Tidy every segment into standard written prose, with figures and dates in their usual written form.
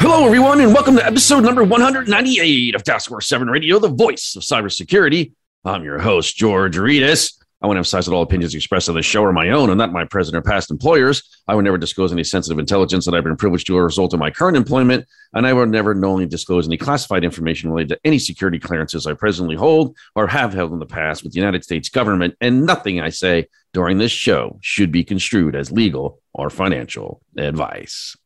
Hello, everyone, and welcome to episode number 198 of Task Force 7 Radio, the voice of cybersecurity. I'm your host, George Reedus. I want to emphasize that all opinions expressed on this show are my own and not my present or past employers. I would never disclose any sensitive intelligence that I've been privileged to as a result of my current employment, and I would never knowingly disclose any classified information related to any security clearances I presently hold or have held in the past with the United States government, and nothing I say during this show should be construed as legal or financial advice.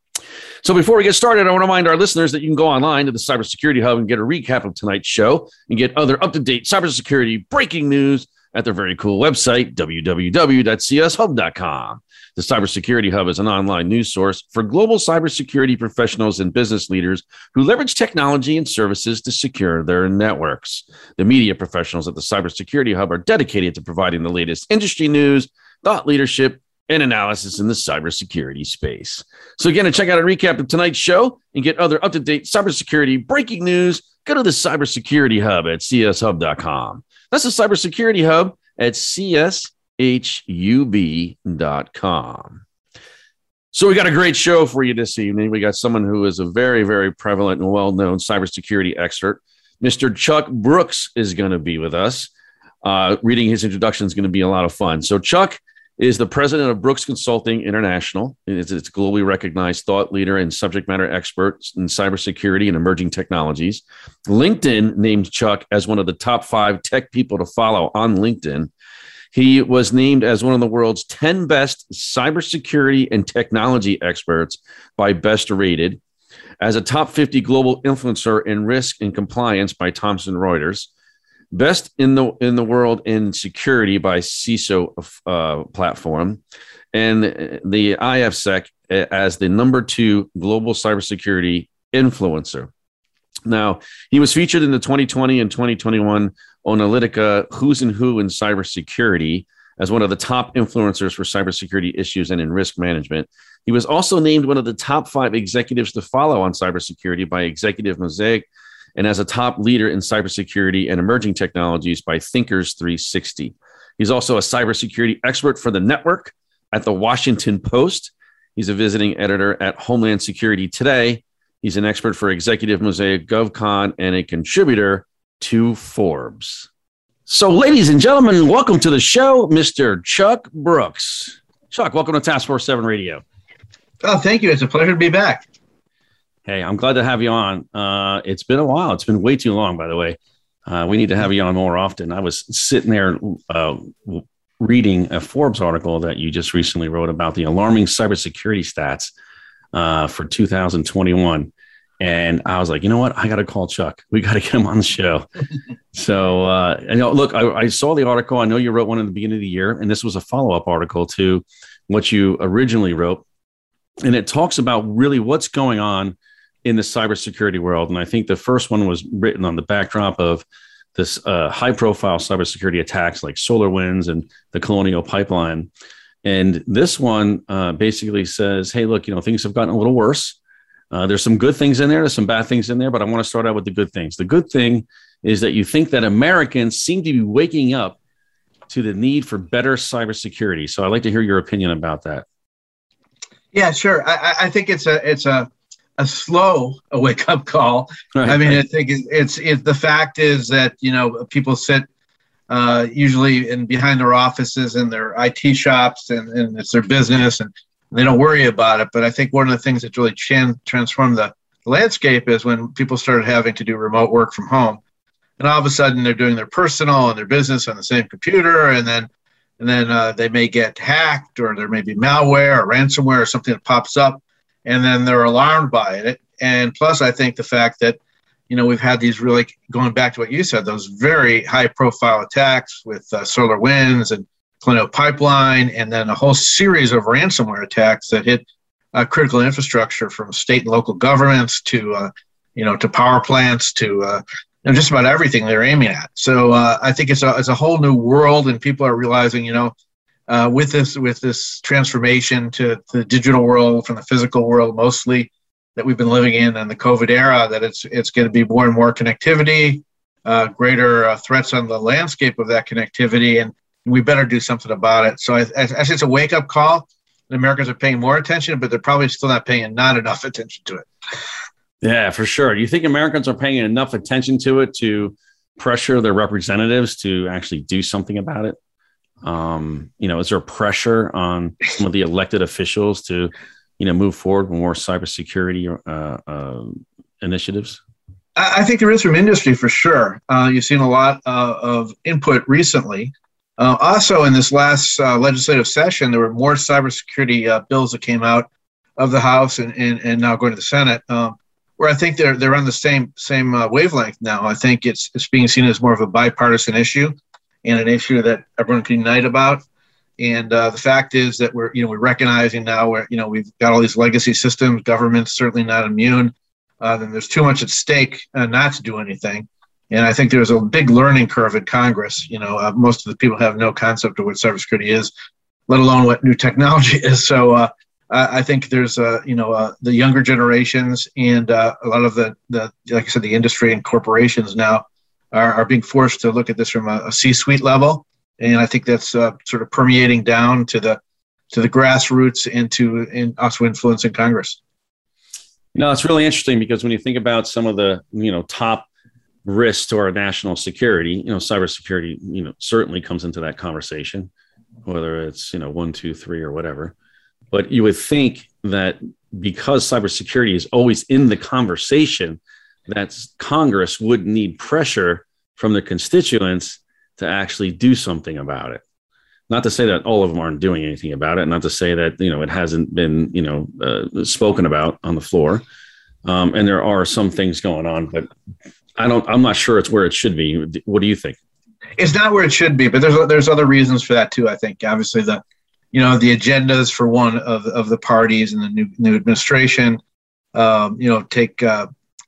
So before we get started, I want to remind our listeners that you can go online to the Cybersecurity Hub and get a recap of tonight's show and get other up-to-date cybersecurity breaking news at their very cool website, www.cshub.com. The Cybersecurity Hub is an online news source for global cybersecurity professionals and business leaders who leverage technology and services to secure their networks. The media professionals at the Cybersecurity Hub are dedicated to providing the latest industry news, thought leadership, and analysis in the cybersecurity space. So again, to check out a recap of tonight's show and get other up-to-date cybersecurity breaking news, go to the Cybersecurity Hub at cshub.com. That's the Cybersecurity Hub at cshub.com. So we got a great show for you this evening. We got someone who is a very, very prevalent and well-known cybersecurity expert. Mr. Chuck Brooks is going to be with us. Reading his introduction is going to be a lot of fun. So Chuck is the president of Brooks Consulting International. It's a globally recognized thought leader and subject matter expert in cybersecurity and emerging technologies. LinkedIn named Chuck as one of the top 5 tech people to follow on LinkedIn. He was named as one of the world's 10 best cybersecurity and technology experts by Best Rated, as a top 50 global influencer in risk and compliance by Thomson Reuters, best in the world in security by CISO platform, and the IFSEC as the number 2 global cybersecurity influencer. Now, he was featured in the 2020 and 2021 Onalytica Who's and Who in Cybersecurity as one of the top influencers for cybersecurity issues and in risk management. He was also named one of the top 5 executives to follow on cybersecurity by Executive Mosaic, and as a top leader in cybersecurity and emerging technologies by Thinkers 360. He's also a cybersecurity expert for the network at the Washington Post. He's a visiting editor at Homeland Security Today. He's an expert for Executive Mosaic, GovCon, and a contributor to Forbes. So, ladies and gentlemen, welcome to the show, Mr. Chuck Brooks. Chuck, welcome to Task Force 7 Radio. Oh, thank you. It's a pleasure to be back. Hey, I'm glad to have you on. It's been a while. It's been way too long, by the way. We need to have you on more often. I was sitting there reading a Forbes article that you just recently wrote about the alarming cybersecurity stats for 2021. And I was like, you know what? I got to call Chuck. We got to get him on the show. So, look, I saw the article. I know you wrote one at the beginning of the year, and this was a follow-up article to what you originally wrote. And it talks about really what's going on in the cybersecurity world. And I think the first one was written on the backdrop of this high-profile cybersecurity attacks like SolarWinds and the Colonial Pipeline. And this one basically says, hey, look, you know, things have gotten a little worse. There's some good things in there. There's some bad things in there. But I want to start out with the good things. The good thing is that you think that Americans seem to be waking up to the need for better cybersecurity. So I'd like to hear your opinion about that. Yeah, sure. I think it's a slow wake up call. Right. I mean, I think it's the fact is that, you know, people sit usually in behind their offices in their IT shops and it's their business and they don't worry about it. But I think one of the things that really transformed the landscape is when people started having to do remote work from home, and all of a sudden they're doing their personal and their business on the same computer, and then they may get hacked, or there may be malware or ransomware or something that pops up, and then they're alarmed by it. And plus, I think the fact that, you know, we've had these really, going back to what you said, those very high-profile attacks with SolarWinds and Colonial Pipeline, and then a whole series of ransomware attacks that hit critical infrastructure from state and local governments to to power plants, to just about everything they're aiming at. So I think it's a whole new world, and people are realizing, with this transformation to the digital world from the physical world mostly that we've been living in, and the COVID era, that it's going to be more and more connectivity, greater threats on the landscape of that connectivity, and we better do something about it. So I think it's a wake-up call. The Americans are paying more attention, but they're probably still not enough attention to it. Yeah, for sure. You think Americans are paying enough attention to it to pressure their representatives to actually do something about it? Is there pressure on some of the elected officials to, move forward with more cybersecurity initiatives? I think there is from industry for sure. You've seen a lot of input recently. Also, in this last legislative session, there were more cybersecurity bills that came out of the House and now going to the Senate, where I think they're on the same wavelength now. I think it's being seen as more of a bipartisan issue and an issue that everyone can unite about. And the fact is that we're recognizing now we've got all these legacy systems. Government's certainly not immune. Then there's too much at stake not to do anything. And I think there's a big learning curve in Congress. Most of the people have no concept of what cybersecurity is, let alone what new technology is. So I think there's, the younger generations and a lot of the, like I said, the industry and corporations now are being forced to look at this from a C-suite level. And I think that's sort of permeating down to the grassroots and also influencing Congress. No, it's really interesting, because when you think about some of the, top risks to our national security, cybersecurity, certainly comes into that conversation, whether it's, 1, 2, 3 or whatever. But you would think that because cybersecurity is always in the conversation, that Congress would need pressure from their constituents to actually do something about it. Not to say that all of them aren't doing anything about it, not to say that, it hasn't been, spoken about on the floor. And there are some things going on, but I'm not sure it's where it should be. What do you think? It's not where it should be, but there's other reasons for that too. I think obviously the agendas for one of the parties and the new administration,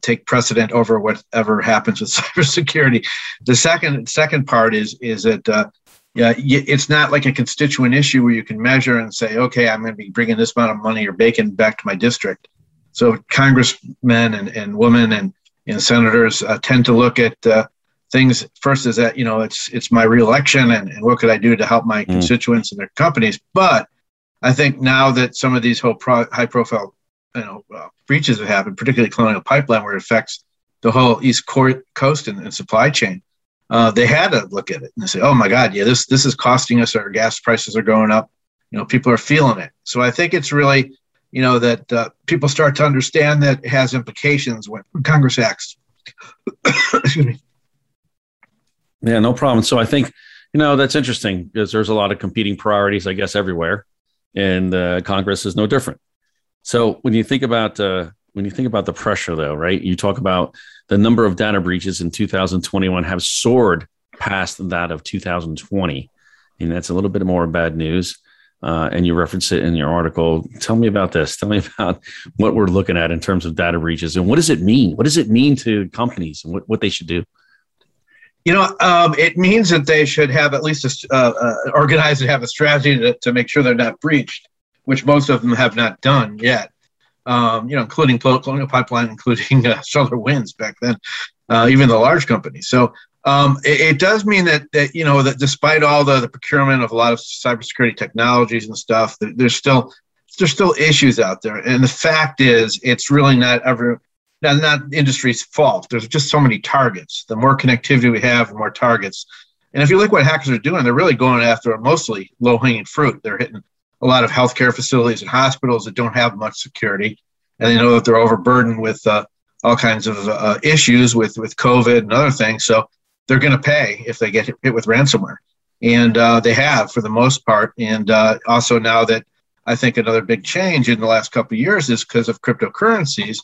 take precedent over whatever happens with cybersecurity. The second part is that it's not like a constituent issue where you can measure and say, okay, I'm going to be bringing this amount of money or bacon back to my district. So congressmen and women and senators tend to look at things first is that, it's my reelection and what could I do to help my constituents and their companies. But I think now that some of these whole high profile breaches have happened, particularly Colonial Pipeline, where it affects the whole East Coast and supply chain. They had to look at it and say, oh my God, yeah, this is costing us. Our gas prices are going up. People are feeling it. So I think it's really, that people start to understand that it has implications when Congress acts. Excuse me. Yeah, no problem. So I think, that's interesting, because there's a lot of competing priorities, I guess, everywhere. And Congress is no different. So when you think about the pressure, though, right? You talk about the number of data breaches in 2021 have soared past that of 2020, and that's a little bit more bad news. And you reference it in your article. Tell me about this. Tell me about what we're looking at in terms of data breaches, and what does it mean? What does it mean to companies and what they should do? It means that they should have at least organized and have a strategy to make sure they're not breached, which most of them have not done yet, including Colonial Pipeline, including SolarWinds back then, even the large companies. So it does mean that despite all the procurement of a lot of cybersecurity technologies and stuff, there's still issues out there. And the fact is, it's really not industry's fault. There's just so many targets. The more connectivity we have, the more targets. And if you look what hackers are doing, they're really going after mostly low-hanging fruit. They're hitting a lot of healthcare facilities and hospitals that don't have much security, and they know that they're overburdened with all kinds of issues with COVID and other things. So they're going to pay if they get hit with ransomware, and they have for the most part. And also now that I think another big change in the last couple of years is because of cryptocurrencies,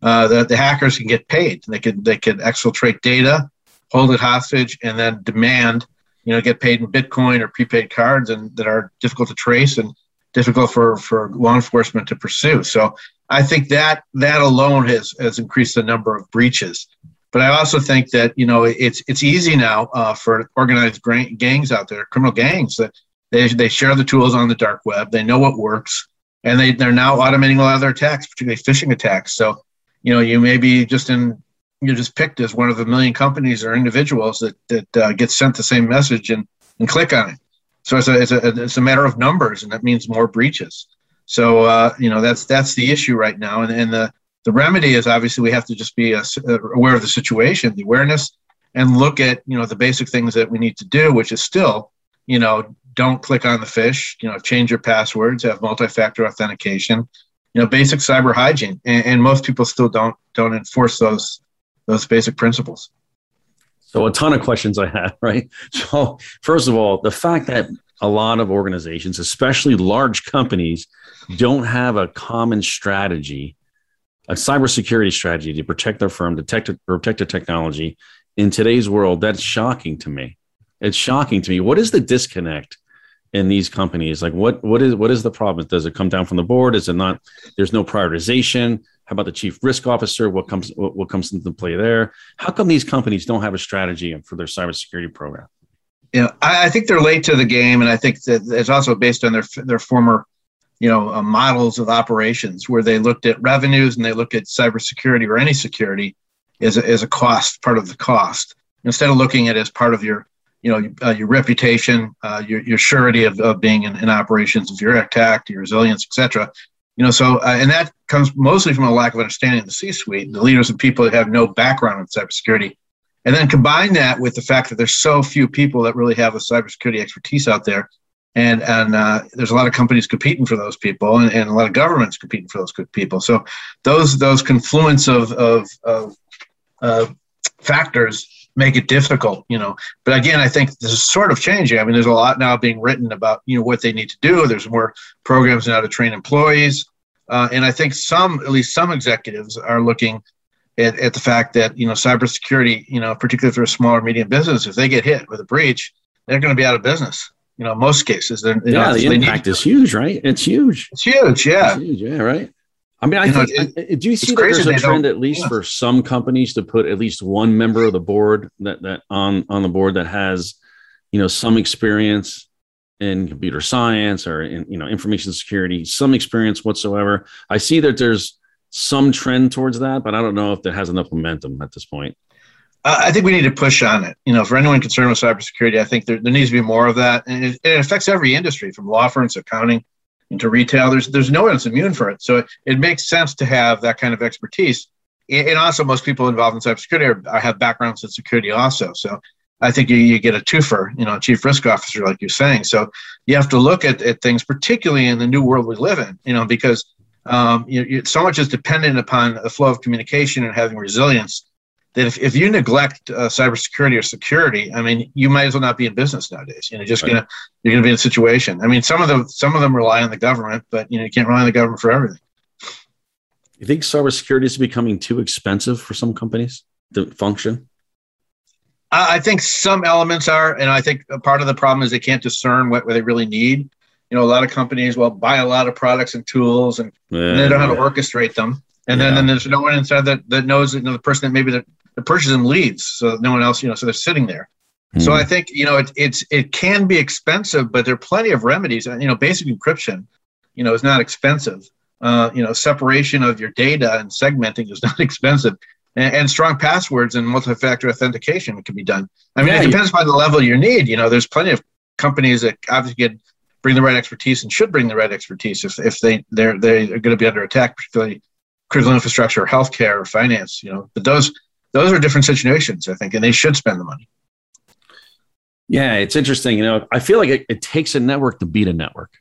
that the hackers can get paid. They could exfiltrate data, hold it hostage, and then demand get paid in Bitcoin or prepaid cards, and that are difficult to trace and difficult for law enforcement to pursue. So I think that alone has increased the number of breaches. But I also think that, you know, it's easy now for organized gangs out there, criminal gangs, that they share the tools on the dark web. They know what works, and they're now automating a lot of their attacks, particularly phishing attacks. So, you know, you may be just picked as one of the million companies or individuals that get sent the same message and click on it. So it's a matter of numbers, and that means more breaches. So you know, that's the issue right now, and the remedy is obviously we have to just be aware of the situation, the awareness, and look at, you know, the basic things that we need to do, which is still, you know, don't click on the fish, you know, change your passwords, have multi-factor authentication, you know, basic cyber hygiene, and most people still don't enforce those basic principles. So a ton of questions I have, right? So first of all, the fact that a lot of organizations, especially large companies, don't have a common strategy, a cybersecurity strategy to protect their firm, protect their technology in today's world. That's shocking to me. It's shocking to me. What is the disconnect in these companies? Like what is the problem? Does it come down from the board? Is it not? There's no prioritization. How about the chief risk officer? What comes into play there? How come these companies don't have a strategy for their cybersecurity program? You know, I think they're late to the game, and I think that it's also based on their former, you know, models of operations where they looked at revenues and they look at cybersecurity or any security as a cost, part of the cost, instead of looking at it as part of your, you know, your reputation, your surety of being in operations, if you're attacked, your resilience, etc. You know, so and that comes mostly from a lack of understanding of the C-suite, the leaders and people that have no background in cybersecurity. And then combine that with the fact that there's so few people that really have a cybersecurity expertise out there. And there's a lot of companies competing for those people and a lot of governments competing for those good people. So those confluence of factors make it difficult, you know. But again, I think this is sort of changing. I mean, there's a lot now being written about, you know, what they need to do. There's more programs now to train employees. And I think at least some executives are looking at the fact that, you know, cybersecurity, you know, particularly for a small or medium business, if they get hit with a breach, they're going to be out of business. You know, in most cases. The impact is huge, right? It's huge, yeah, right? I mean, do you see that there's a trend, at least for some companies, to put at least one member of the board that on the board that has, you know, some experience in computer science or in, you know, information security, some experience whatsoever? I see that there's some trend towards that, but I don't know if that has enough momentum at this point. I think we need to push on it. You know, for anyone concerned with cybersecurity, I think there needs to be more of that. And it affects every industry, from law firms, accounting, into retail. There's no one that's immune for it. So it makes sense to have that kind of expertise. And also, most people involved in cybersecurity have backgrounds in security also. So I think you get a twofer, you know, chief risk officer, like you're saying. So you have to look at things, particularly in the new world we live in, you know, because so much is dependent upon the flow of communication and having resilience that if you neglect cybersecurity or security, I mean, you might as well not be in business nowadays. You know, you're gonna be in a situation. I mean, some of them rely on the government, but you know, you can't rely on the government for everything. You think cybersecurity is becoming too expensive for some companies to function? I think some elements are, and I think part of the problem is they can't discern what they really need. You know, a lot of companies will buy a lot of products and tools, and they don't know how to orchestrate them. And then there's no one inside that knows, you know, the person that maybe that purchases them leaves, so no one else, you know, so they're sitting there. Mm-hmm. So I think, you know, it can be expensive, but there are plenty of remedies. You know, basic encryption, you know, is not expensive. You know, separation of your data and segmenting is not expensive. And strong passwords and multi-factor authentication can be done. I mean, it depends upon the level you need. You know, there's plenty of companies that obviously bring the right expertise and should bring the right expertise if they're going to be under attack, particularly critical infrastructure, or healthcare, or finance. You know, but those are different situations, I think, and they should spend the money. Yeah, it's interesting. You know, I feel like it takes a network to beat a network.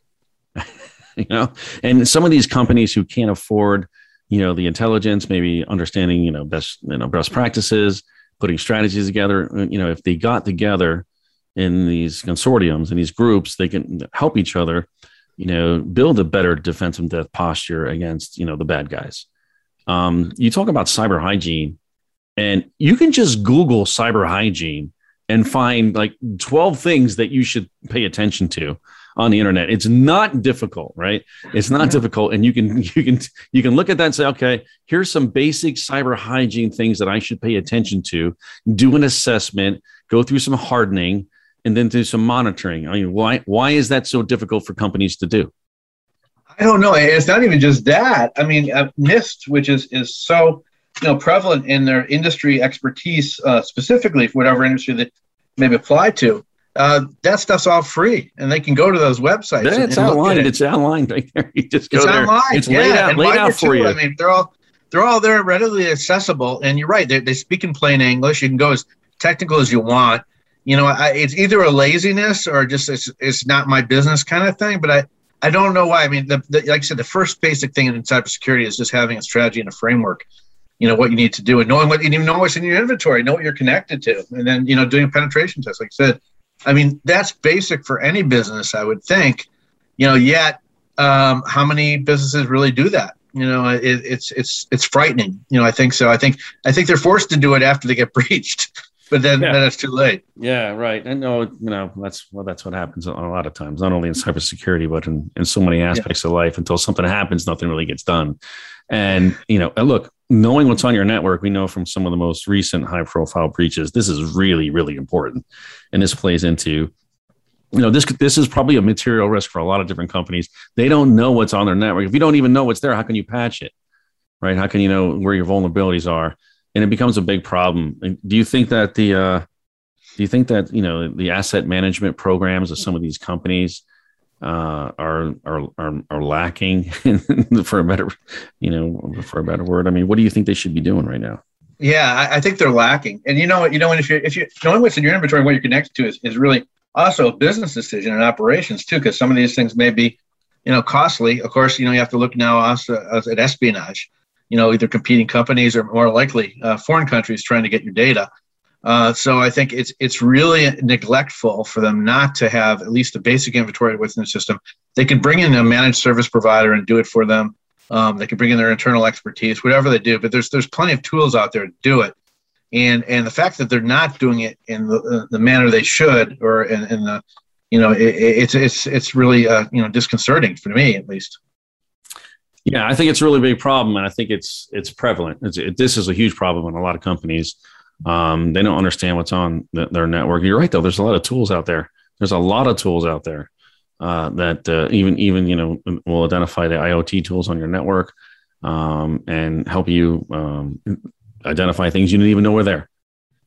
You know, and some of these companies who can't afford, you know, the intelligence, maybe understanding, you know, best practices, putting strategies together. You know, if they got together in these consortiums and these groups, they can help each other, you know, build a better defense and death posture against, you know, the bad guys. You talk about cyber hygiene, and you can just Google cyber hygiene and find like 12 things that you should pay attention to on the internet. It's not difficult, right? It's not difficult. And you can look at that and say, okay, here's some basic cyber hygiene things that I should pay attention to, do an assessment, go through some hardening, and then do some monitoring. I mean, why is that so difficult for companies to do? I don't know. It's not even just that. I mean, NIST, which is so, you know, prevalent in their industry expertise, specifically for whatever industry that maybe apply to, that stuff's all free, and they can go to those websites. That's and outlined. It's outlined right there. You just go there. Online. It's laid out for you. I mean, they're all there, readily accessible. And you're right. They speak in plain English. You can go as technical as you want. You know, it's either a laziness or just it's not my business kind of thing. But I don't know why. I mean, like I said, the first basic thing in cybersecurity is just having a strategy and a framework. You know, what you need to do and knowing what you know what's in your inventory, know what you're connected to. And then, you know, doing penetration tests, like I said, I mean, that's basic for any business, I would think, you know, yet how many businesses really do that? You know, it's frightening. You know, I think so. I think they're forced to do it after they get breached, but then it's too late. Yeah. Right. And no, you know, that's what happens a lot of times, not only in cybersecurity, but in so many aspects of life. Until something happens, nothing really gets done. And, you know, look, knowing what's on your network, we know from some of the most recent high-profile breaches, this is really, really important. And this plays into, you know, this is probably a material risk for a lot of different companies. They don't know what's on their network. If you don't even know what's there, how can you patch it, right? How can you know where your vulnerabilities are? And it becomes a big problem. And do you think that the asset management programs of some of these companies are lacking for a better word. I mean, what do you think they should be doing right now? Yeah, I think they're lacking. And and if you knowing what's in your inventory and what you're connected to is really also a business decision and operations too, because some of these things may be, you know, costly. Of course, you know, you have to look now also at espionage, you know, either competing companies or more likely foreign countries trying to get your data. So I think it's really neglectful for them not to have at least a basic inventory within the system. They can bring in a managed service provider and do it for them. They can bring in their internal expertise, whatever they do. But there's plenty of tools out there to do it. And the fact that they're not doing it in the manner they should, or it's really disconcerting for me at least. Yeah, I think it's a really big problem, and I think it's prevalent. This is a huge problem in a lot of companies. They don't understand what's on their network. You're right, though. There's a lot of tools out there. That will identify the IoT tools on your network and help you identify things you didn't even know were there.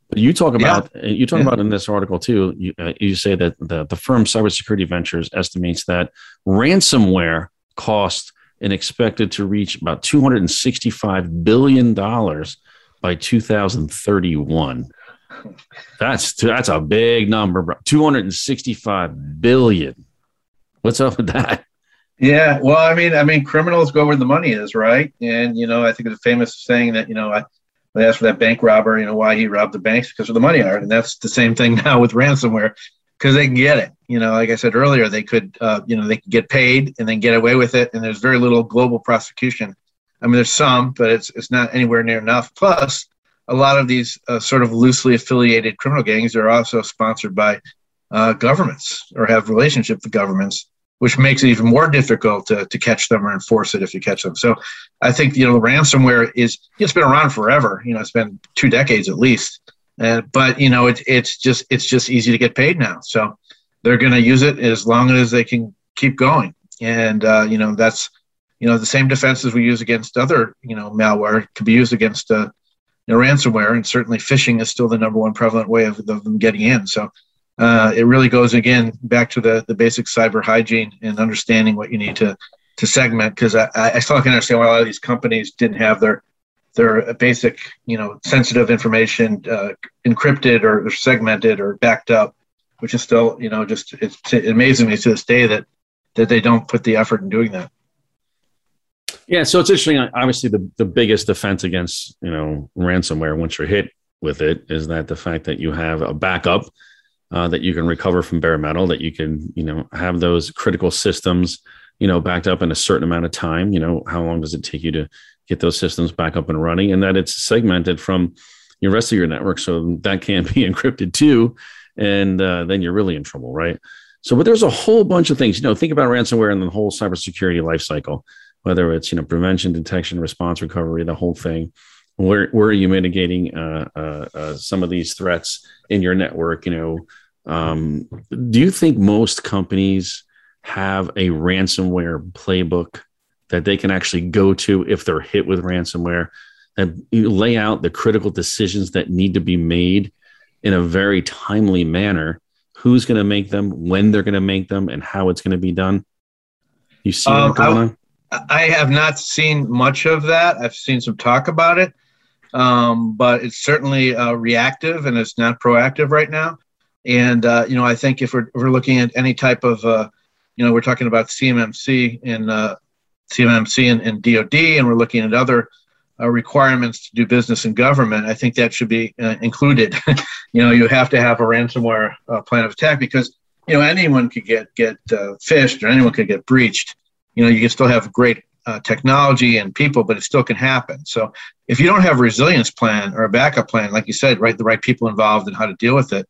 But you talk about in this article too. You say that the firm Cybersecurity Ventures estimates that ransomware cost and expected to reach about $265 billion. By 2031, that's a big number, bro. 265 billion. What's up with that? Yeah, well, I mean, criminals go where the money is, right? And you know, I think it's a famous saying that, you know, they asked for that bank robber, you know, why he robbed the banks, because of the money are, and that's the same thing now with ransomware, because they can get it. You know, like I said earlier, they could, they could get paid and then get away with it, and there's very little global prosecution. I mean, there's some, but it's not anywhere near enough. Plus, a lot of these sort of loosely affiliated criminal gangs are also sponsored by governments or have relationships with governments, which makes it even more difficult to catch them or enforce it if you catch them. So I think, you know, ransomware it's been around forever. You know, it's been 2 decades at least. But, you know, it's just easy to get paid now. So they're going to use it as long as they can keep going. And, that's... You know, the same defenses we use against other, you know, malware can be used against ransomware, and certainly phishing is still the number one prevalent way of them getting in. So it really goes, again, back to the basic cyber hygiene and understanding what you need to segment, because I still can understand why a lot of these companies didn't have their basic, you know, sensitive information encrypted or segmented or backed up, which is still, you know, just it amazes me to this day that they don't put the effort in doing that. Yeah, so it's interesting. Obviously, the biggest defense against, you know, ransomware once you're hit with it is that the fact that you have a backup that you can recover from bare metal, that you can, you know, have those critical systems, you know, backed up in a certain amount of time. You know, how long does it take you to get those systems back up and running, and that it's segmented from the rest of your network, so that can't be encrypted too, and then you're really in trouble, right? So, but there's a whole bunch of things, you know, think about ransomware and the whole cybersecurity lifecycle, whether it's, you know, prevention, detection, response, recovery, the whole thing. Where are you mitigating some of these threats in your network? You know, do you think most companies have a ransomware playbook that they can actually go to if they're hit with ransomware and lay out the critical decisions that need to be made in a very timely manner? Who's going to make them, when they're going to make them, and how it's going to be done? You see that going on? I have not seen much of that. I've seen some talk about it, but it's certainly reactive and it's not proactive right now. And, you know, I think if we're looking at any type of, you know, we're talking about CMMC and DOD, and we're looking at other requirements to do business in government, I think that should be included. You know, you have to have a ransomware plan of attack because, you know, anyone could get phished or anyone could get breached. You know, you can still have great technology and people, but it still can happen. So if you don't have a resilience plan or a backup plan, like you said, right, the right people involved and how to deal with it,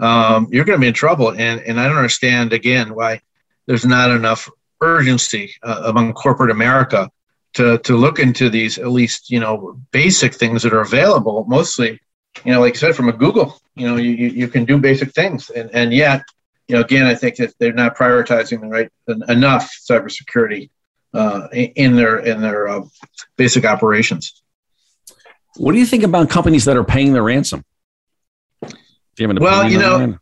you're going to be in trouble. And I don't understand, again, why there's not enough urgency among corporate America to look into these, at least, you know, basic things that are available, mostly, you know, like you said, from a Google, you know, you can do basic things. And yet, you know, again, I think that they're not prioritizing the right enough cybersecurity in their basic operations. What do you think about companies that are paying the ransom? Well, you know,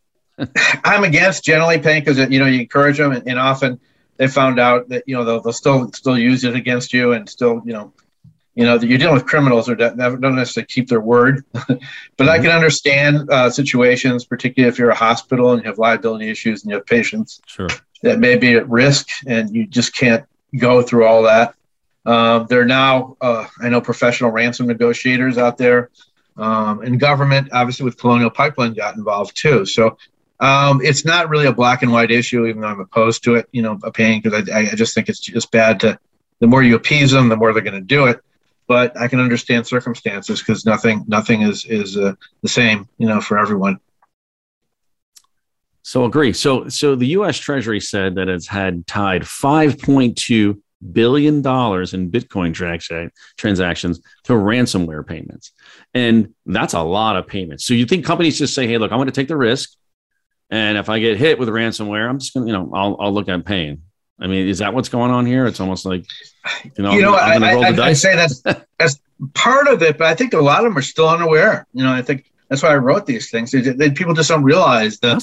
I'm against generally paying because, you know, you encourage them, and often they found out that, you know, they'll still use it against you, and still, you know, that you're dealing with criminals who don't necessarily keep their word. But mm-hmm. I can understand situations, particularly if you're a hospital and you have liability issues and you have patients that may be at risk, and you just can't go through all that. There are now, I know, professional ransom negotiators out there, and government, obviously, with Colonial Pipeline got involved too. So it's not really a black and white issue, even though I'm opposed to it, you know, paying, because I just think it's just bad to, the more you appease them, the more they're going to do it. But I can understand circumstances because nothing is the same, you know, for everyone. So agree. So the U.S. Treasury said that it's had tied $5.2 billion in Bitcoin transactions to ransomware payments. And that's a lot of payments. So you think companies just say, hey, look, I'm going to take the risk. And if I get hit with ransomware, I'm just going to, you know, I'll look at paying. I mean, is that what's going on here? It's almost like, you know I say that's part of it, but I think a lot of them are still unaware. You know, I think that's why I wrote these things. People just don't realize the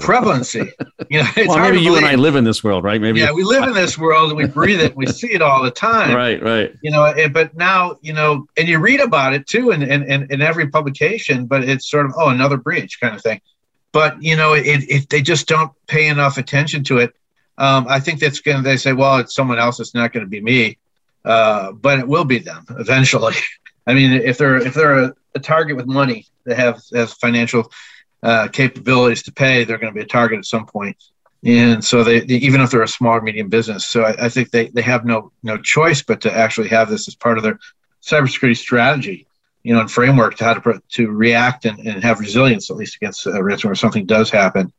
prevalency. You know, it's hard maybe to you believe. And I live in this world, right? Maybe. Yeah, we live in this world and we breathe it. We see it all the time. Right. You know, but now, you know, and you read about it too in every publication, but it's sort of, oh, another breach kind of thing. But, you know, they just don't pay enough attention to it. I think that's going to, they say, well, it's someone else. It's not going to be me, but it will be them eventually. I mean, if they're a target with money that have financial capabilities to pay, they're going to be a target at some point. And so they even if they're a small or medium business, so I think they have no choice but to actually have this as part of their cybersecurity strategy, you know, and framework to how to react and have resilience, at least against ransomware if something does happen.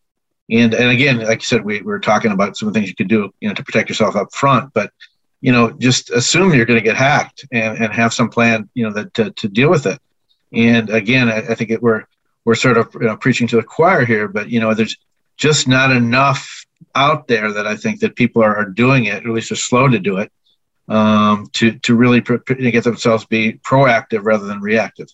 And again, like you said, we were talking about some of the things you could do, you know, to protect yourself up front. But, you know, just assume you're going to get hacked and have some plan, you know, that to deal with it. And again, I think we're sort of, you know, preaching to the choir here. But, you know, there's just not enough out there that I think that people are doing it, or at least are slow to do it, to really get themselves be proactive rather than reactive.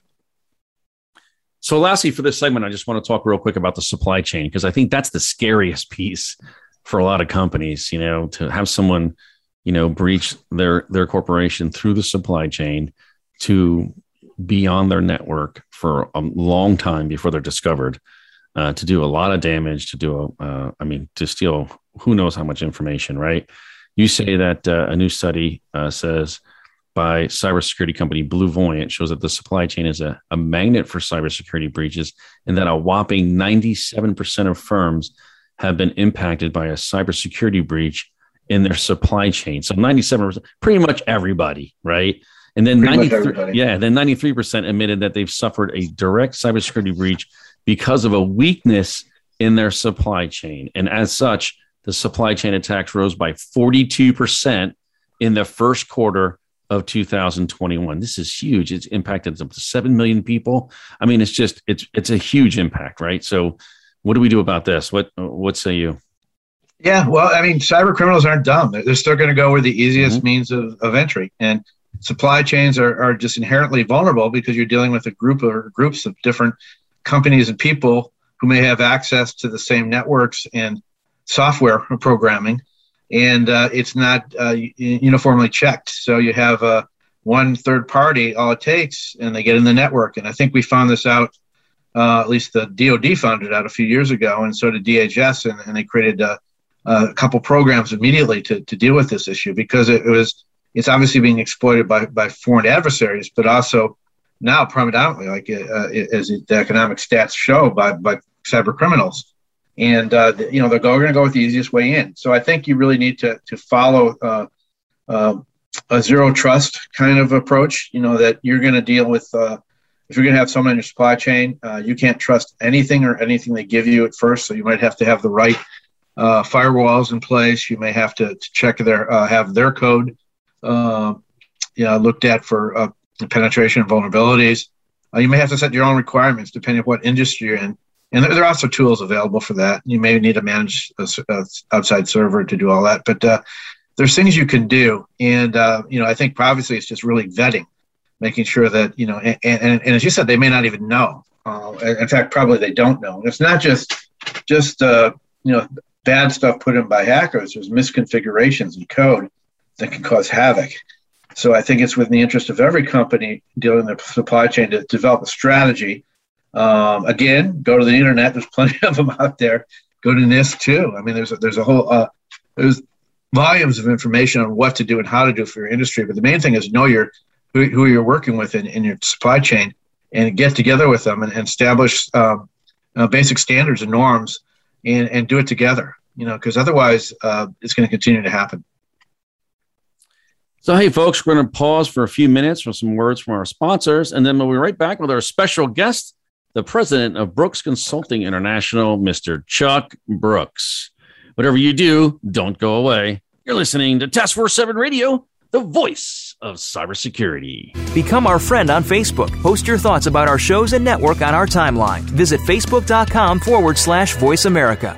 So lastly, for this segment, I just want to talk real quick about the supply chain, because I think that's the scariest piece for a lot of companies, you know, to have someone, you know, breach their corporation through the supply chain to be on their network for a long time before they're discovered, to do a lot of damage, to steal who knows how much information, right? You say that a new study says by cybersecurity company Blue Voyant shows that the supply chain is a magnet for cybersecurity breaches, and that a whopping 97% of firms have been impacted by a cybersecurity breach in their supply chain. So 97%, pretty much everybody, right? And then 93% admitted that they've suffered a direct cybersecurity breach because of a weakness in their supply chain. And as such, the supply chain attacks rose by 42% in the first quarter of 2021. This is huge. It's impacted up to 7 million people. I mean, it's just, it's a huge impact, right? So what do we do about this? What say you? Yeah, well, I mean, cyber criminals aren't dumb. They're still going to go where the easiest means of entry. And supply chains are just inherently vulnerable because you're dealing with a group or groups of different companies and people who may have access to the same networks and software programming. And it's not uniformly checked. So you have one third party, all it takes, and they get in the network. And I think we found this out, at least the DOD found it out a few years ago, and so did DHS, and they created a couple programs immediately to deal with this issue because it's obviously being exploited by foreign adversaries, but also now predominantly, like as the economic stats show, by cyber criminals. And, they're going to go with the easiest way in. So I think you really need to follow a zero trust kind of approach, that you're going to deal with. If you're going to have someone in your supply chain, you can't trust anything they give you at first. So you might have to have the right firewalls in place. You may have to check have their code looked at for penetration vulnerabilities. You may have to set your own requirements depending on what industry you're in. And there are also tools available for that. You may need to manage an outside server to do all that. But there's things you can do. And, I think obviously it's just really vetting, making sure that, and as you said, they may not even know. In fact, probably they don't know. And it's not just bad stuff put in by hackers. There's misconfigurations in code that can cause havoc. So I think it's within the interest of every company dealing with the supply chain to develop a strategy. Go to the internet. There's plenty of them out there. Go to NIST too. I mean, there's a whole there's volumes of information on what to do and how to do for your industry. But the main thing is know who you're working with in your supply chain, and get together with them and establish basic standards and norms, and do it together. Because otherwise it's going to continue to happen. So, hey, folks, we're going to pause for a few minutes for some words from our sponsors, and then we'll be right back with our special guest, the president of Brooks Consulting International, Mr. Chuck Brooks. Whatever you do, don't go away. You're listening to Task Force 7 Radio, the voice of cybersecurity. Become our friend on Facebook. Post your thoughts about our shows and network on our timeline. Visit facebook.com/Voice America.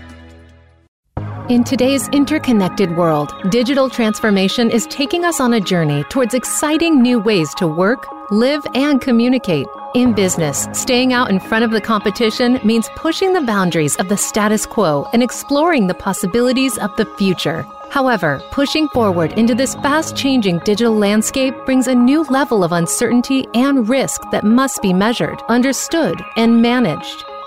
In today's interconnected world, digital transformation is taking us on a journey towards exciting new ways to work, live, and communicate. In business, staying out in front of the competition means pushing the boundaries of the status quo and exploring the possibilities of the future. However, pushing forward into this fast-changing digital landscape brings a new level of uncertainty and risk that must be measured, understood, and managed.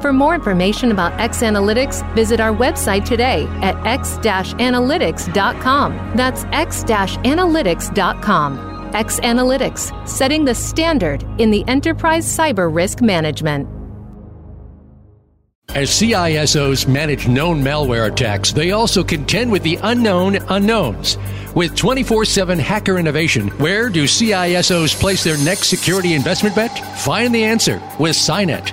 For more information about X-Analytics, visit our website today at x-analytics.com. That's x-analytics.com. X-Analytics, setting the standard in the enterprise cyber risk management. As CISOs manage known malware attacks, they also contend with the unknown unknowns. With 24/7 hacker innovation, where do CISOs place their next security investment bet? Find the answer with SINET.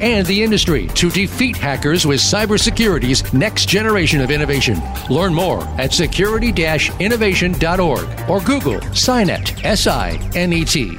and the industry to defeat hackers with cybersecurity's next generation of innovation. Learn more at security-innovation.org or Google SINET, S-I-N-E-T.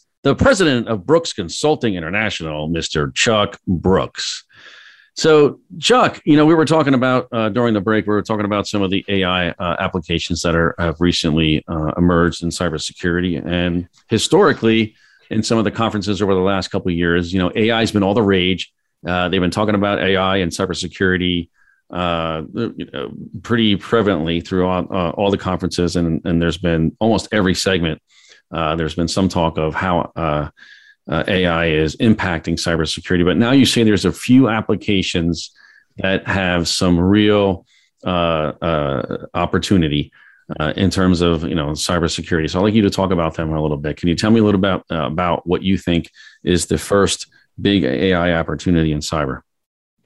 the president of Brooks Consulting International, Mr. Chuck Brooks. So, Chuck, you know, we were talking about during the break, we were talking about some of the AI applications that have recently emerged in cybersecurity. And historically, in some of the conferences over the last couple of years, you know, AI has been all the rage. They've been talking about AI and cybersecurity pretty prevalently throughout all the conferences. And there's been almost every segment. There's been some talk of how AI is impacting cybersecurity, but now you say there's a few applications that have some real opportunity in terms of, you know, cybersecurity. So I'd like you to talk about them a little bit. Can you tell me a little about what you think is the first big AI opportunity in cyber?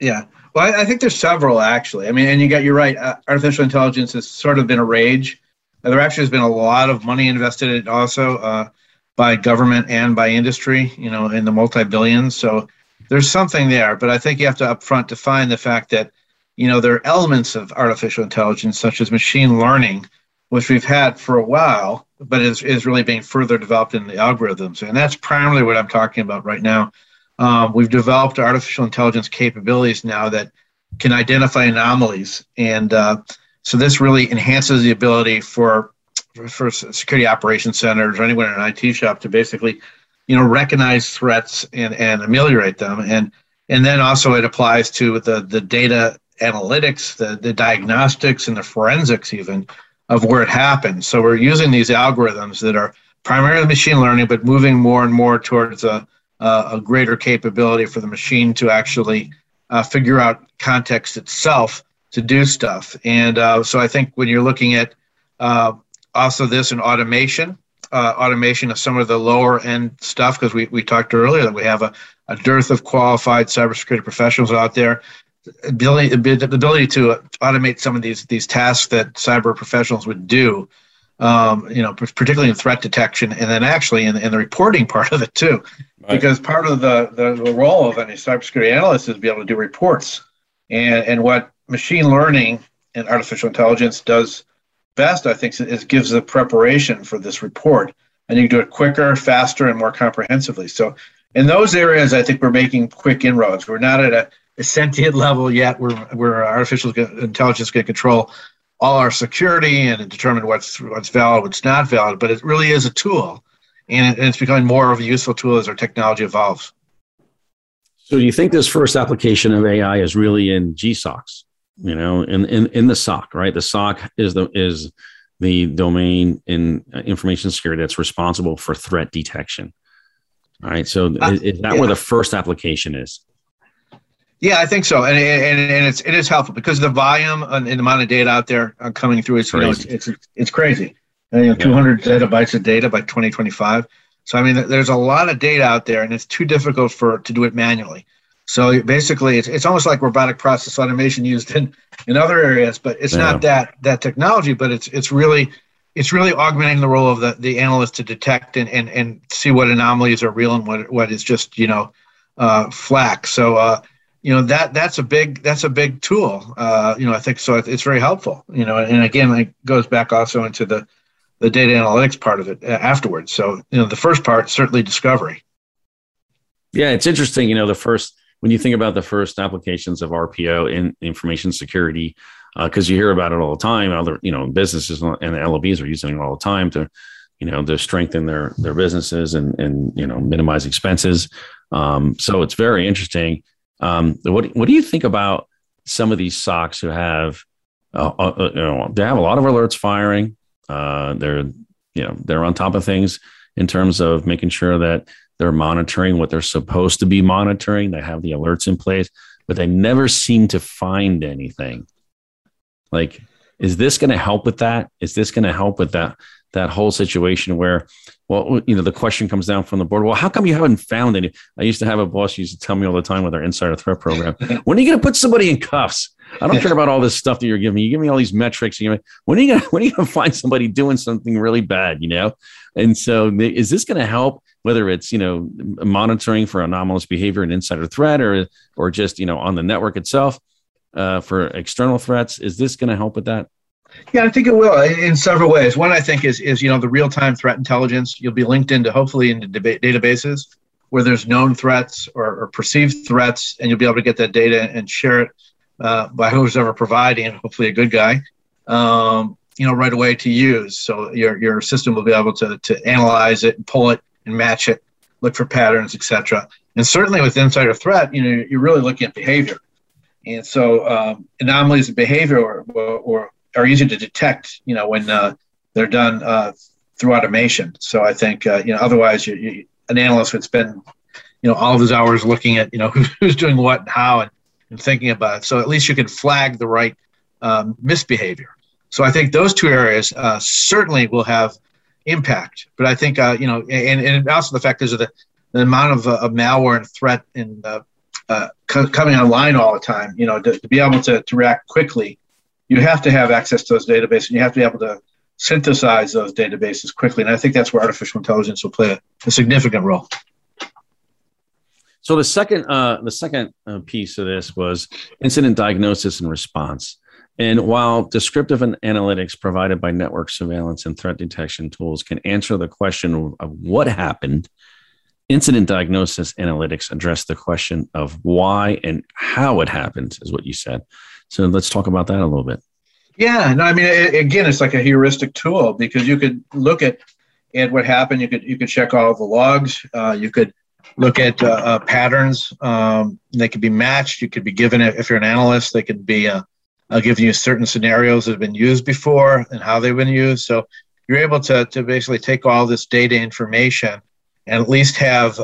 Yeah, well, I think there's several actually. I mean, and you're right. Artificial intelligence has sort of been a rage. There actually has been a lot of money invested in it also by government and by industry, you know, in the multi-billions. So there's something there, but I think you have to upfront define the fact that, you know, there are elements of artificial intelligence, such as machine learning, which we've had for a while, but is really being further developed in the algorithms. And that's primarily what I'm talking about right now. We've developed artificial intelligence capabilities now that can identify anomalies and, so this really enhances the ability for security operations centers or anyone in an IT shop to basically, you know, recognize threats and ameliorate them. And then also it applies to the data analytics, the diagnostics, and the forensics even of where it happens. So we're using these algorithms that are primarily machine learning, but moving more and more towards a greater capability for the machine to actually figure out context itself to do stuff. And so I think when you're looking at also this and automation of some of the lower end stuff, because we talked earlier that we have a dearth of qualified cybersecurity professionals out there, the ability to automate some of these tasks that cyber professionals would do, you know, particularly in threat detection and then actually in the reporting part of it too. Right. Because part of the role of any cybersecurity analyst is to be able to do reports. And what machine learning and artificial intelligence does best, I think, is gives the preparation for this report. And you can do it quicker, faster, and more comprehensively. So in those areas, I think we're making quick inroads. We're not at a sentient level yet where artificial intelligence can control all our security and determine what's valid, what's not valid. But it really is a tool, and it's becoming more of a useful tool as our technology evolves. So do you think this first application of AI is really in GSOCs? You know, in the SOC, right? The SOC is the domain in information security that's responsible for threat detection. All right, so is that where the first application is? Yeah, I think so, and it is helpful because the volume and the amount of data out there coming through is crazy. You know, it's crazy. And, you know, 200 zettabytes of data by 2025. So I mean, there's a lot of data out there, and it's too difficult to do it manually. So basically, it's almost like robotic process automation used in other areas, but it's not that technology. But it's really augmenting the role of the analyst to detect and see what anomalies are real and what is just, you know, flack. So you know, that's a big tool. You know, I think so. It's very helpful. You know, and again, it goes back also into the data analytics part of it afterwards. So you know, the first part certainly discovery. Yeah, it's interesting. You know, when you think about the first applications of RPO in information security, because you hear about it all the time, other, you know, businesses and LOBs are using it all the time to, you know, to strengthen their businesses and, you know, minimize expenses. So it's very interesting. What do you think about some of these SOCs who have, they have a lot of alerts firing. They're on top of things in terms of making sure that they're monitoring what they're supposed to be monitoring. They have the alerts in place, but they never seem to find anything. Like, is this going to help with that? Is this going to help with that whole situation where, well, you know, the question comes down from the board, well, how come you haven't found any? I used to have a boss who used to tell me all the time with our insider threat program, when are you going to put somebody in cuffs? I don't care about all this stuff that you're giving me. You give me all these metrics. When are you going to find somebody doing something really bad, you know? And so is this going to help, whether it's, you know, monitoring for anomalous behavior and insider threat or just, you know, on the network itself for external threats? Is this going to help with that? Yeah, I think it will in several ways. One, I think, is you know, the real-time threat intelligence. You'll be linked into, hopefully, into databases where there's known threats or perceived threats, and you'll be able to get that data and share it by who's ever providing, hopefully a good guy, right away to use. So your system will be able to analyze it and pull it and match it, look for patterns, et cetera. And certainly with insider threat, you know, you're really looking at behavior. And so anomalies of behavior or are easy to detect, you know, when they're done through automation. So I think, otherwise an analyst would spend, you know, all of his hours looking at, you know, who's doing what and how and thinking about it. So at least you can flag the right misbehavior. So I think those two areas certainly will have impact. But I think, and also the fact is that the amount of malware and threat and coming online all the time, you know, to be able to react quickly. You have to have access to those databases, and you have to be able to synthesize those databases quickly. And I think that's where artificial intelligence will play a significant role. So the second piece of this was incident diagnosis and response. And while descriptive and analytics provided by network surveillance and threat detection tools can answer the question of what happened, incident diagnosis analytics address the question of why and how it happened, is what you said. So let's talk about that a little bit. Yeah, no, I mean, again, it's like a heuristic tool because you could look at what happened. You could check all of the logs. You could look at patterns. They could be matched. You could be given, if you're an analyst, they could be giving you certain scenarios that have been used before and how they've been used. So you're able to basically take all this data information and at least have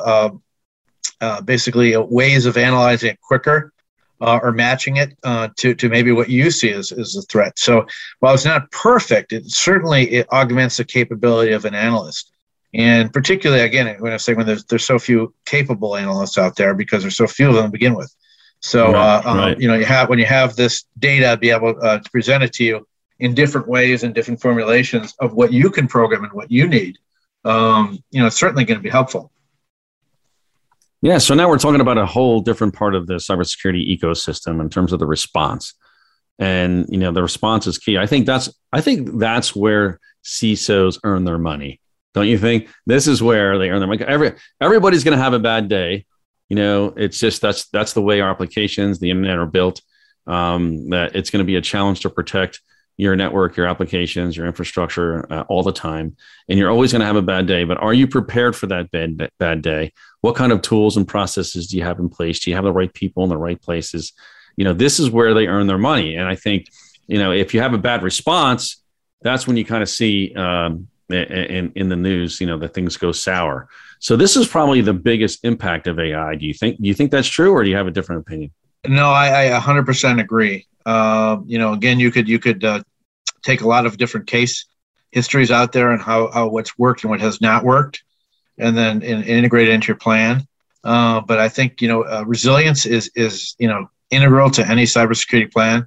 basically ways of analyzing it quicker. Or matching it to maybe what you see as a threat. So while it's not perfect, it certainly augments the capability of an analyst. And particularly, again, when I say there's so few capable analysts out there because there's so few of them to begin with. So, right. When you have this data, be able to present it to you in different ways and different formulations of what you can program and what you need, it's certainly going to be helpful. Yeah, so now we're talking about a whole different part of the cybersecurity ecosystem in terms of the response, and you know the response is key. I think that's where CISOs earn their money, don't you think? This is where they earn their money. Everybody's going to have a bad day, you know. It's just that's the way our applications, the internet, are built. That it's going to be a challenge to protect your network, your applications, your infrastructure all the time. And you're always going to have a bad day, but are you prepared for that bad day? What kind of tools and processes do you have in place? Do you have the right people in the right places? You know, this is where they earn their money. And I think, you know, if you have a bad response, that's when you kind of see in the news, you know, that things go sour. So this is probably the biggest impact of AI. Do you think that's true, or do you have a different opinion? No, I 100% agree. Again, you could take a lot of different case histories out there and how what's worked and what has not worked, and then integrate it into your plan. But I think, resilience is integral to any cybersecurity plan,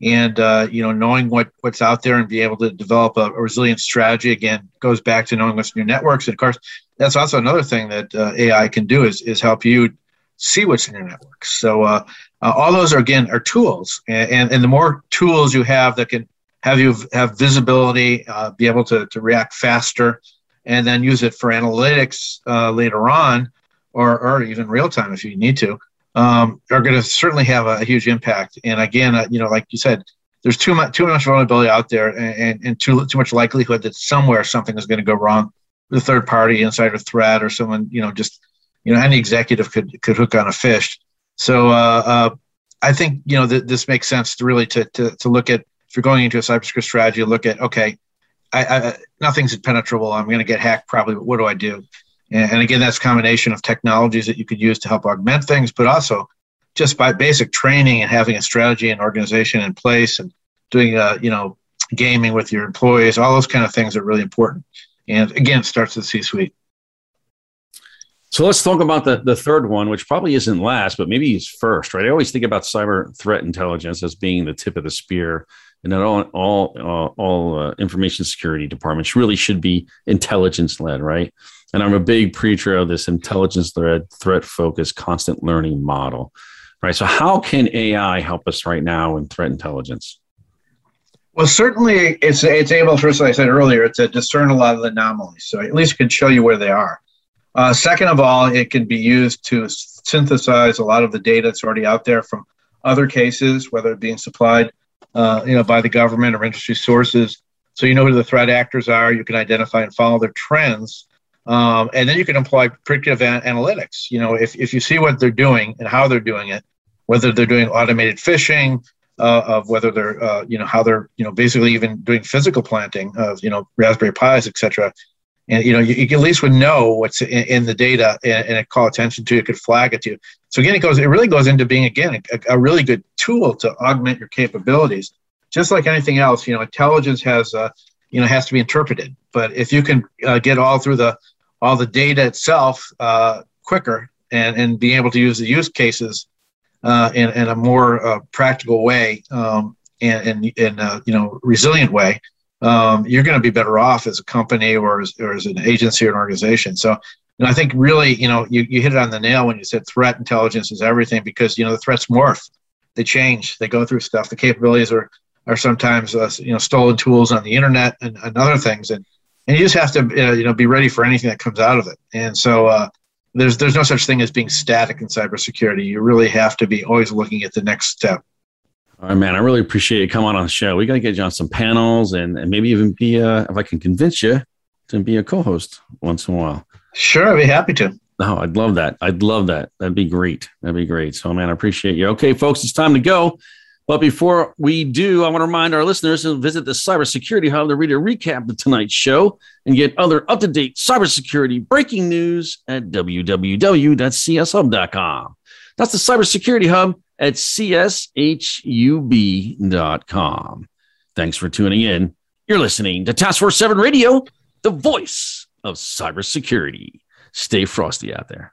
and, knowing what's out there and be able to develop a resilient strategy, again, goes back to knowing what's in your networks. And of course, that's also another thing that AI can do is help you see what's in your networks. So, all those are tools, and the more tools you have that can have you have visibility, be able to react faster, and then use it for analytics later on, or even real time if you need to, are going to certainly have a huge impact. And again, like you said, there's too much vulnerability out there, and too much likelihood that somewhere something is going to go wrong with a third party insider threat or someone, any executive could hook on a fish. So I think, this makes sense to really to look at, if you're going into a cybersecurity strategy, look at, okay, I nothing's impenetrable. I'm going to get hacked probably, but what do I do? And again, that's a combination of technologies that you could use to help augment things, but also just by basic training and having a strategy and organization in place and doing, gaming with your employees, all those kind of things are really important. And again, it starts with C-suite. So let's talk about the third one, which probably isn't last, but maybe is first, right? I always think about cyber threat intelligence as being the tip of the spear, and that all information security departments really should be intelligence-led, right? And I'm a big preacher of this intelligence-led, threat-focused, constant learning model, right? So how can AI help us right now in threat intelligence? Well, certainly it's able, first, like I said earlier, to discern a lot of the anomalies. So at least it can show you where they are. Second of all, it can be used to synthesize a lot of the data that's already out there from other cases, whether it being supplied, by the government or industry sources. So you know who the threat actors are. You can identify and follow their trends, and then you can employ predictive analytics. If you see what they're doing and how they're doing it, whether they're doing automated phishing, of whether they're, how they're, basically even doing physical planting of, Raspberry Pis, et cetera. And, you at least would know what's in the data and call attention to it, could flag it to you. So again, it really goes into being, again, a really good tool to augment your capabilities. Just like anything else, intelligence has to be interpreted. But if you can get all the data itself quicker and being able to use the use cases in a more practical way and resilient way, you're going to be better off as a company or as an agency or an organization. So, and I think really, you hit it on the nail when you said threat intelligence is everything, because, the threats morph, they change, they go through stuff. The capabilities are sometimes, stolen tools on the internet and other things. And you just have to, be ready for anything that comes out of it. And so, There's no such thing as being static in cybersecurity. You really have to be always looking at the next step. All right, man. I really appreciate you coming on the show. We got to get you on some panels and maybe even be if I can convince you to be a co-host once in a while. Sure. I'd be happy to. Oh, I'd love that. That'd be great. So, man, I appreciate you. Okay, folks, it's time to go. But before we do, I want to remind our listeners to visit the Cybersecurity Hub to read a recap of tonight's show and get other up-to-date cybersecurity breaking news at www.cshub.com. That's the Cybersecurity Hub at cshub.com. Thanks for tuning in. You're listening to Task Force 7 Radio, the voice of cybersecurity. Stay frosty out there.